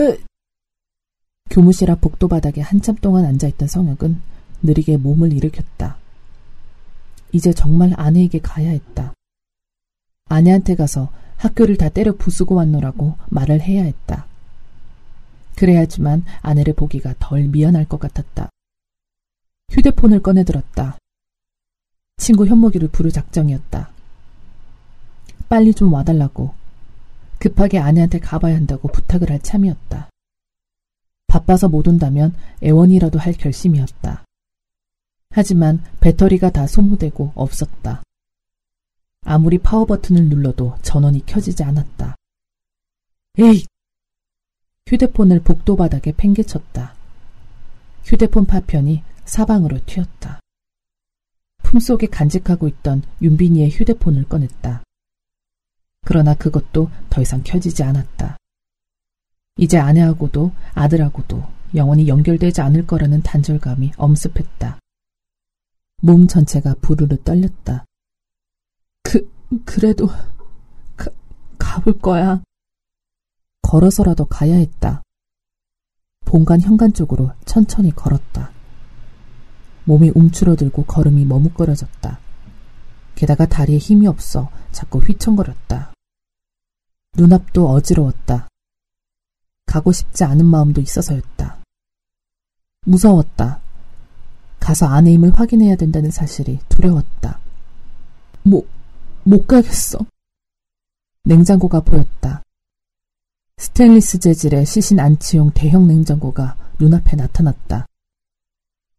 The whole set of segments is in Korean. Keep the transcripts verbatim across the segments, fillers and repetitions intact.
으! 교무실 앞 복도바닥에 한참 동안 앉아있던 성혁은 느리게 몸을 일으켰다. 이제 정말 아내에게 가야 했다. 아내한테 가서 학교를 다 때려 부수고 왔노라고 말을 해야 했다. 그래야지만 아내를 보기가 덜 미안할 것 같았다. 휴대폰을 꺼내들었다. 친구 현목이를 부를 작정이었다. 빨리 좀 와달라고, 급하게 아내한테 가봐야 한다고 부탁을 할 참이었다. 바빠서 못 온다면 애원이라도 할 결심이었다. 하지만 배터리가 다 소모되고 없었다. 아무리 파워 버튼을 눌러도 전원이 켜지지 않았다. 에이! 휴대폰을 복도 바닥에 팽개쳤다. 휴대폰 파편이 사방으로 튀었다. 품속에 간직하고 있던 윤빈이의 휴대폰을 꺼냈다. 그러나 그것도 더 이상 켜지지 않았다. 이제 아내하고도 아들하고도 영원히 연결되지 않을 거라는 단절감이 엄습했다. 몸 전체가 부르르 떨렸다. 그, 그래도 가, 가볼 거야. 걸어서라도 가야 했다. 본관 현관 쪽으로 천천히 걸었다. 몸이 움츠러들고 걸음이 머뭇거려졌다. 게다가 다리에 힘이 없어 자꾸 휘청거렸다. 눈앞도 어지러웠다. 가고 싶지 않은 마음도 있어서였다. 무서웠다. 가서 아내임을 확인해야 된다는 사실이 두려웠다. 뭐, 못 가겠어. 냉장고가 보였다. 스테인리스 재질의 시신 안치용 대형 냉장고가 눈앞에 나타났다.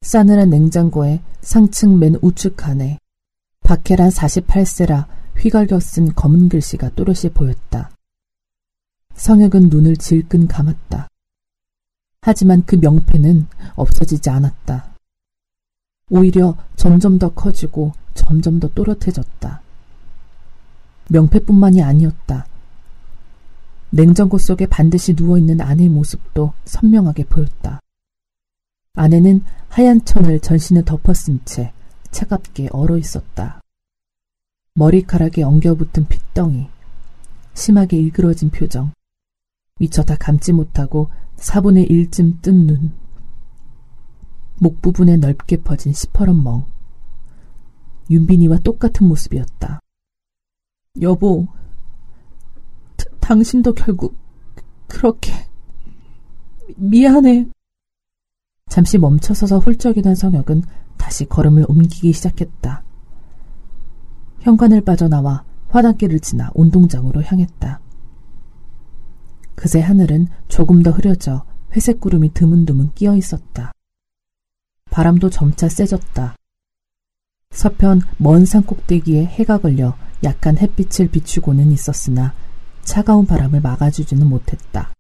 싸늘한 냉장고의 상층 맨 우측 칸에 박해란 사십팔 세라 휘갈겨 쓴 검은 글씨가 또렷이 보였다. 성혁은 눈을 질끈 감았다. 하지만 그 명패는 없어지지 않았다. 오히려 점점 더 커지고 점점 더 또렷해졌다. 명패뿐만이 아니었다. 냉장고 속에 반드시 누워있는 아내의 모습도 선명하게 보였다. 아내는 하얀 천을 전신에 덮어쓴 채 차갑게 얼어있었다. 머리카락에 엉겨붙은 핏덩이, 심하게 일그러진 표정, 미처 다 감지 못하고 사분의 일쯤 뜬 눈, 목 부분에 넓게 퍼진 시퍼런 멍. 윤빈이와 똑같은 모습이었다. 여보, 다, 당신도 결국 그렇게 미안해. 잠시 멈춰서서 훌쩍이던 성혁은 다시 걸음을 옮기기 시작했다. 현관을 빠져나와 화단길을 지나 운동장으로 향했다. 그새 하늘은 조금 더 흐려져 회색 구름이 드문드문 끼어 있었다. 바람도 점차 세졌다. 서편 먼 산 꼭대기에 해가 걸려 약한 햇빛을 비추고는 있었으나 차가운 바람을 막아주지는 못했다.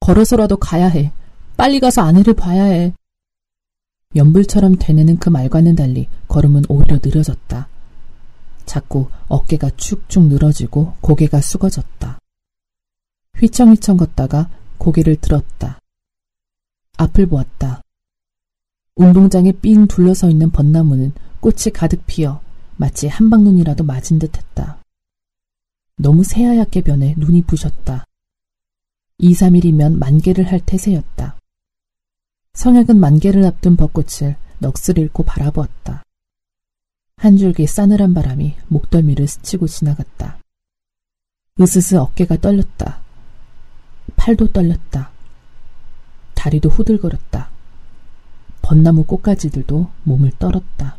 걸어서라도 가야 해. 빨리 가서 아내를 봐야 해. 연불처럼 되뇌는 그 말과는 달리 걸음은 오히려 느려졌다. 자꾸 어깨가 축축 늘어지고 고개가 숙어졌다. 휘청휘청 걷다가 고개를 들었다. 앞을 보았다. 운동장에 삥 둘러서 있는 벚나무는 꽃이 가득 피어 마치 한방눈이라도 맞은 듯했다. 너무 새하얗게 변해 눈이 부셨다. 이삼일이면 만개를 할 태세였다. 성혁은 만개를 앞둔 벚꽃을 넋을 잃고 바라보았다. 한 줄기 싸늘한 바람이 목덜미를 스치고 지나갔다. 으스스 어깨가 떨렸다. 팔도 떨렸다. 다리도 후들거렸다. 벚나무 꽃가지들도 몸을 떨었다.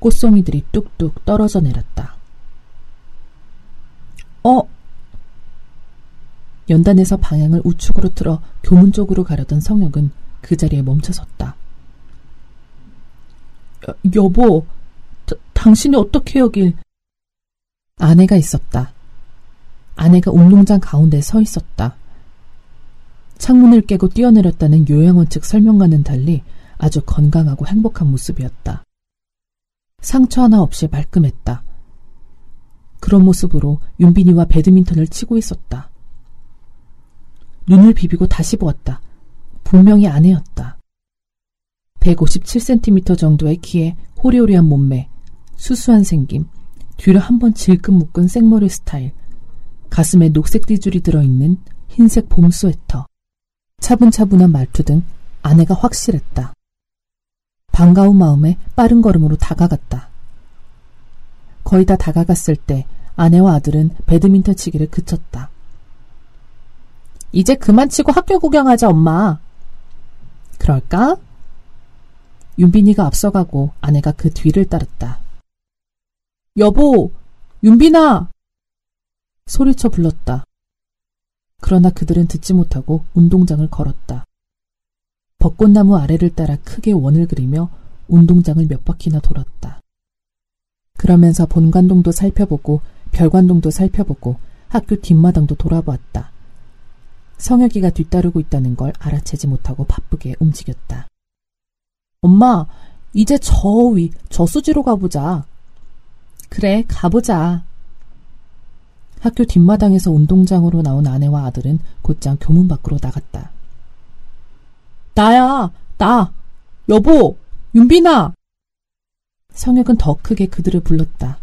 꽃송이들이 뚝뚝 떨어져 내렸다. 어! 연단에서 방향을 우측으로 틀어 교문 쪽으로 가려던 성혁은 그 자리에 멈춰섰다. 여보, 다, 당신이 어떻게 여길... 아내가 있었다. 아내가 운동장 가운데 서 있었다. 창문을 깨고 뛰어내렸다는 요양원 측 설명과는 달리 아주 건강하고 행복한 모습이었다. 상처 하나 없이 말끔했다. 그런 모습으로 윤빈이와 배드민턴을 치고 있었다. 눈을 비비고 다시 보았다. 분명히 아내였다. 백오십칠 센티미터 정도의 키에 호리호리한 몸매, 수수한 생김, 뒤로 한번 질끈 묶은 생머리 스타일, 가슴에 녹색 띠줄이 들어있는 흰색 봄 스웨터, 차분차분한 말투 등 아내가 확실했다. 반가운 마음에 빠른 걸음으로 다가갔다. 거의 다 다가갔을 때 아내와 아들은 배드민턴 치기를 그쳤다. 이제 그만 치고 학교 구경하자, 엄마. 그럴까? 윤빈이가 앞서가고 아내가 그 뒤를 따랐다. 여보! 윤빈아! 소리쳐 불렀다. 그러나 그들은 듣지 못하고 운동장을 걸었다. 벚꽃나무 아래를 따라 크게 원을 그리며 운동장을 몇 바퀴나 돌았다. 그러면서 본관동도 살펴보고 별관동도 살펴보고 학교 뒷마당도 돌아보았다. 성혁이가 뒤따르고 있다는 걸 알아채지 못하고 바쁘게 움직였다. 엄마, 이제 저 위, 저수지로 가보자. 그래, 가보자. 학교 뒷마당에서 운동장으로 나온 아내와 아들은 곧장 교문 밖으로 나갔다. 나야, 나! 여보! 윤빈아! 성혁은 더 크게 그들을 불렀다.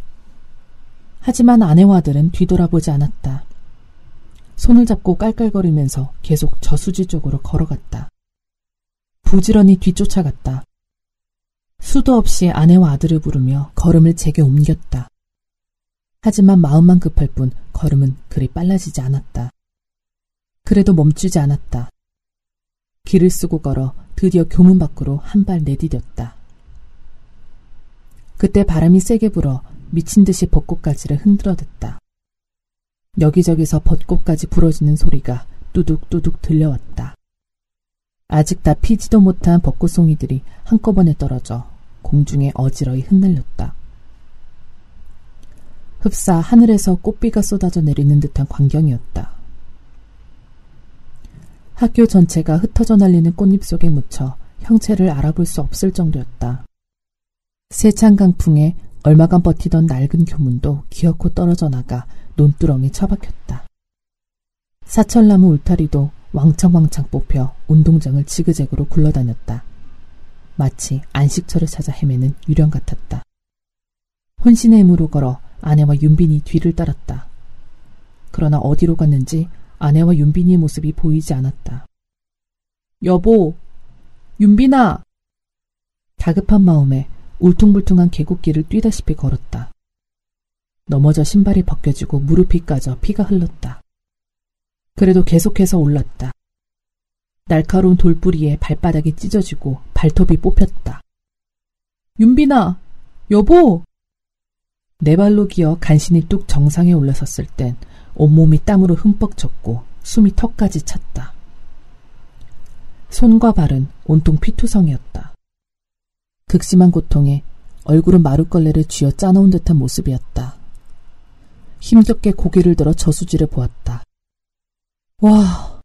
하지만 아내와 아들은 뒤돌아보지 않았다. 손을 잡고 깔깔거리면서 계속 저수지 쪽으로 걸어갔다. 부지런히 뒤쫓아갔다. 수도 없이 아내와 아들을 부르며 걸음을 제게 옮겼다. 하지만 마음만 급할 뿐 걸음은 그리 빨라지지 않았다. 그래도 멈추지 않았다. 길을 쓰고 걸어 드디어 교문 밖으로 한 발 내디뎠다. 그때 바람이 세게 불어 미친 듯이 벚꽃가지를 흔들어댔다. 여기저기서 벚꽃가지 부러지는 소리가 뚜둑뚜둑 들려왔다. 아직 다 피지도 못한 벚꽃송이들이 한꺼번에 떨어져 공중에 어지러이 흩날렸다. 흡사 하늘에서 꽃비가 쏟아져 내리는 듯한 광경이었다. 학교 전체가 흩어져 날리는 꽃잎 속에 묻혀 형체를 알아볼 수 없을 정도였다. 세찬 강풍에 얼마간 버티던 낡은 교문도 기어코 떨어져 나가 논두렁에 처박혔다. 사철나무 울타리도 왕창왕창 뽑혀 운동장을 지그재그로 굴러다녔다. 마치 안식처를 찾아 헤매는 유령 같았다. 혼신의 힘으로 걸어 아내와 윤빈이 뒤를 따랐다. 그러나 어디로 갔는지 아내와 윤빈이의 모습이 보이지 않았다. 여보! 윤빈아! 다급한 마음에 울퉁불퉁한 계곡길을 뛰다시피 걸었다. 넘어져 신발이 벗겨지고 무릎이 까져 피가 흘렀다. 그래도 계속해서 올랐다. 날카로운 돌뿌리에 발바닥이 찢어지고 발톱이 뽑혔다. 윤빈아! 여보! 네 발로 기어 간신히 뚝 정상에 올라섰을 땐 온몸이 땀으로 흠뻑 젖고 숨이 턱까지 찼다. 손과 발은 온통 피투성이었다. 극심한 고통에 얼굴은 마룻걸레를 쥐어 짜놓은 듯한 모습이었다. 힘겹게 고개를 들어 저수지를 보았다. 와!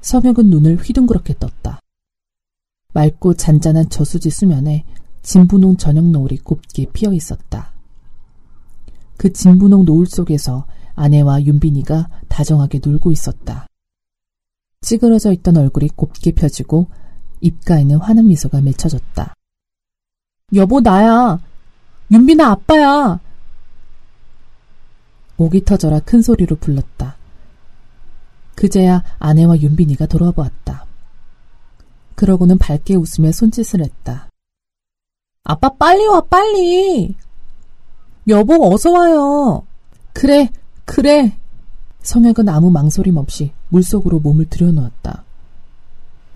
섬혁은 눈을 휘둥그렇게 떴다. 맑고 잔잔한 저수지 수면에 진분홍 저녁 노을이 곱게 피어 있었다. 그 진분홍 노을 속에서 아내와 윤빈이가 다정하게 놀고 있었다. 찌그러져 있던 얼굴이 곱게 펴지고 입가에는 환한 미소가 맺혀졌다. 여보, 나야! 윤빈아, 아빠야! 목이 터져라 큰 소리로 불렀다. 그제야 아내와 윤빈이가 돌아보았다. 그러고는 밝게 웃으며 손짓을 했다. 아빠 빨리 와, 빨리! 여보, 어서 와요! 그래! 그래! 성혁은 아무 망설임 없이 물속으로 몸을 들여놓았다.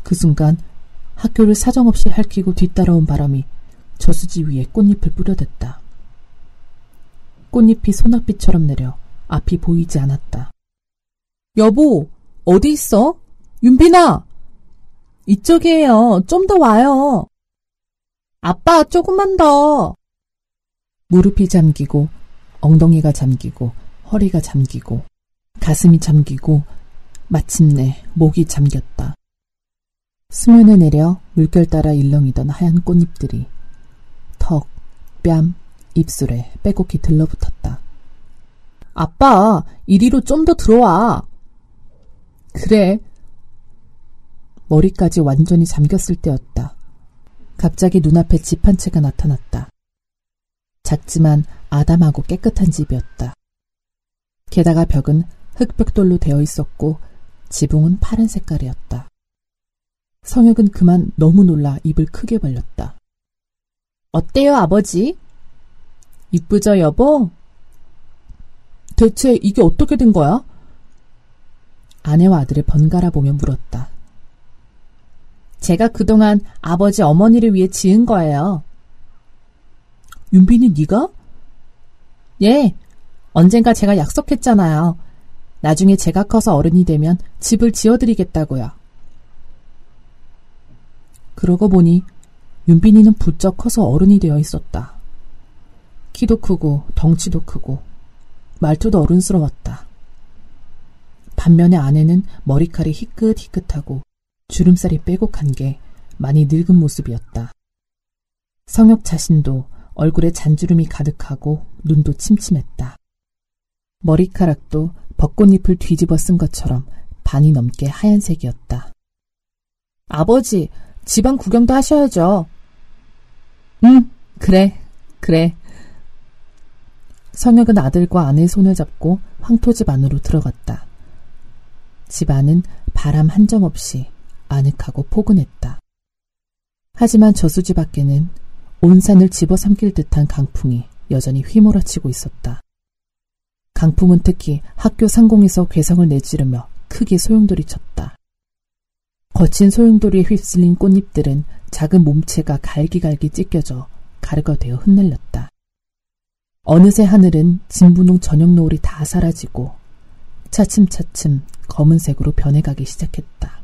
그 순간 학교를 사정없이 핥히고 뒤따라온 바람이 저수지 위에 꽃잎을 뿌려댔다. 꽃잎이 소낙비처럼 내려 앞이 보이지 않았다. 여보! 어디 있어? 윤빈아! 이쪽이에요. 좀 더 와요. 아빠, 조금만 더! 무릎이 잠기고 엉덩이가 잠기고 허리가 잠기고 가슴이 잠기고 마침내 목이 잠겼다. 수면에 내려 물결 따라 일렁이던 하얀 꽃잎들이 턱, 뺨, 입술에 빼곡히 들러붙었다. 아빠, 이리로 좀 더 들어와. 그래. 머리까지 완전히 잠겼을 때였다. 갑자기 눈앞에 집 한 채가 나타났다. 작지만 아담하고 깨끗한 집이었다. 게다가 벽은 흑백돌로 되어 있었고 지붕은 파란 색깔이었다. 성혁은 그만 너무 놀라 입을 크게 벌렸다. 어때요, 아버지? 이쁘죠, 여보? 대체 이게 어떻게 된 거야? 아내와 아들을 번갈아 보며 물었다. 제가 그동안 아버지 어머니를 위해 지은 거예요. 윤빈이 네가? 예, 언젠가 제가 약속했잖아요. 나중에 제가 커서 어른이 되면 집을 지어드리겠다고요. 그러고 보니 윤빈이는 부쩍 커서 어른이 되어 있었다. 키도 크고 덩치도 크고 말투도 어른스러웠다. 반면에 아내는 머리칼이 희끗희끗하고 주름살이 빼곡한 게 많이 늙은 모습이었다. 성혁 자신도 얼굴에 잔주름이 가득하고 눈도 침침했다. 머리카락도 벚꽃잎을 뒤집어 쓴 것처럼 반이 넘게 하얀색이었다. 아버지, 집안 구경도 하셔야죠. 응, 그래, 그래. 성혁은 아들과 아내의 손을 잡고 황토집 안으로 들어갔다. 집 안은 바람 한 점 없이 아늑하고 포근했다. 하지만 저수지 밖에는 온 산을 집어삼킬 듯한 강풍이 여전히 휘몰아치고 있었다. 강풍은 특히 학교 상공에서 괴성을 내지르며 크게 소용돌이쳤다. 거친 소용돌이에 휩쓸린 꽃잎들은 작은 몸체가 갈기갈기 찢겨져 가루가 되어 흩날렸다. 어느새 하늘은 진분홍 저녁 노을이 다 사라지고 차츰차츰 검은색으로 변해가기 시작했다.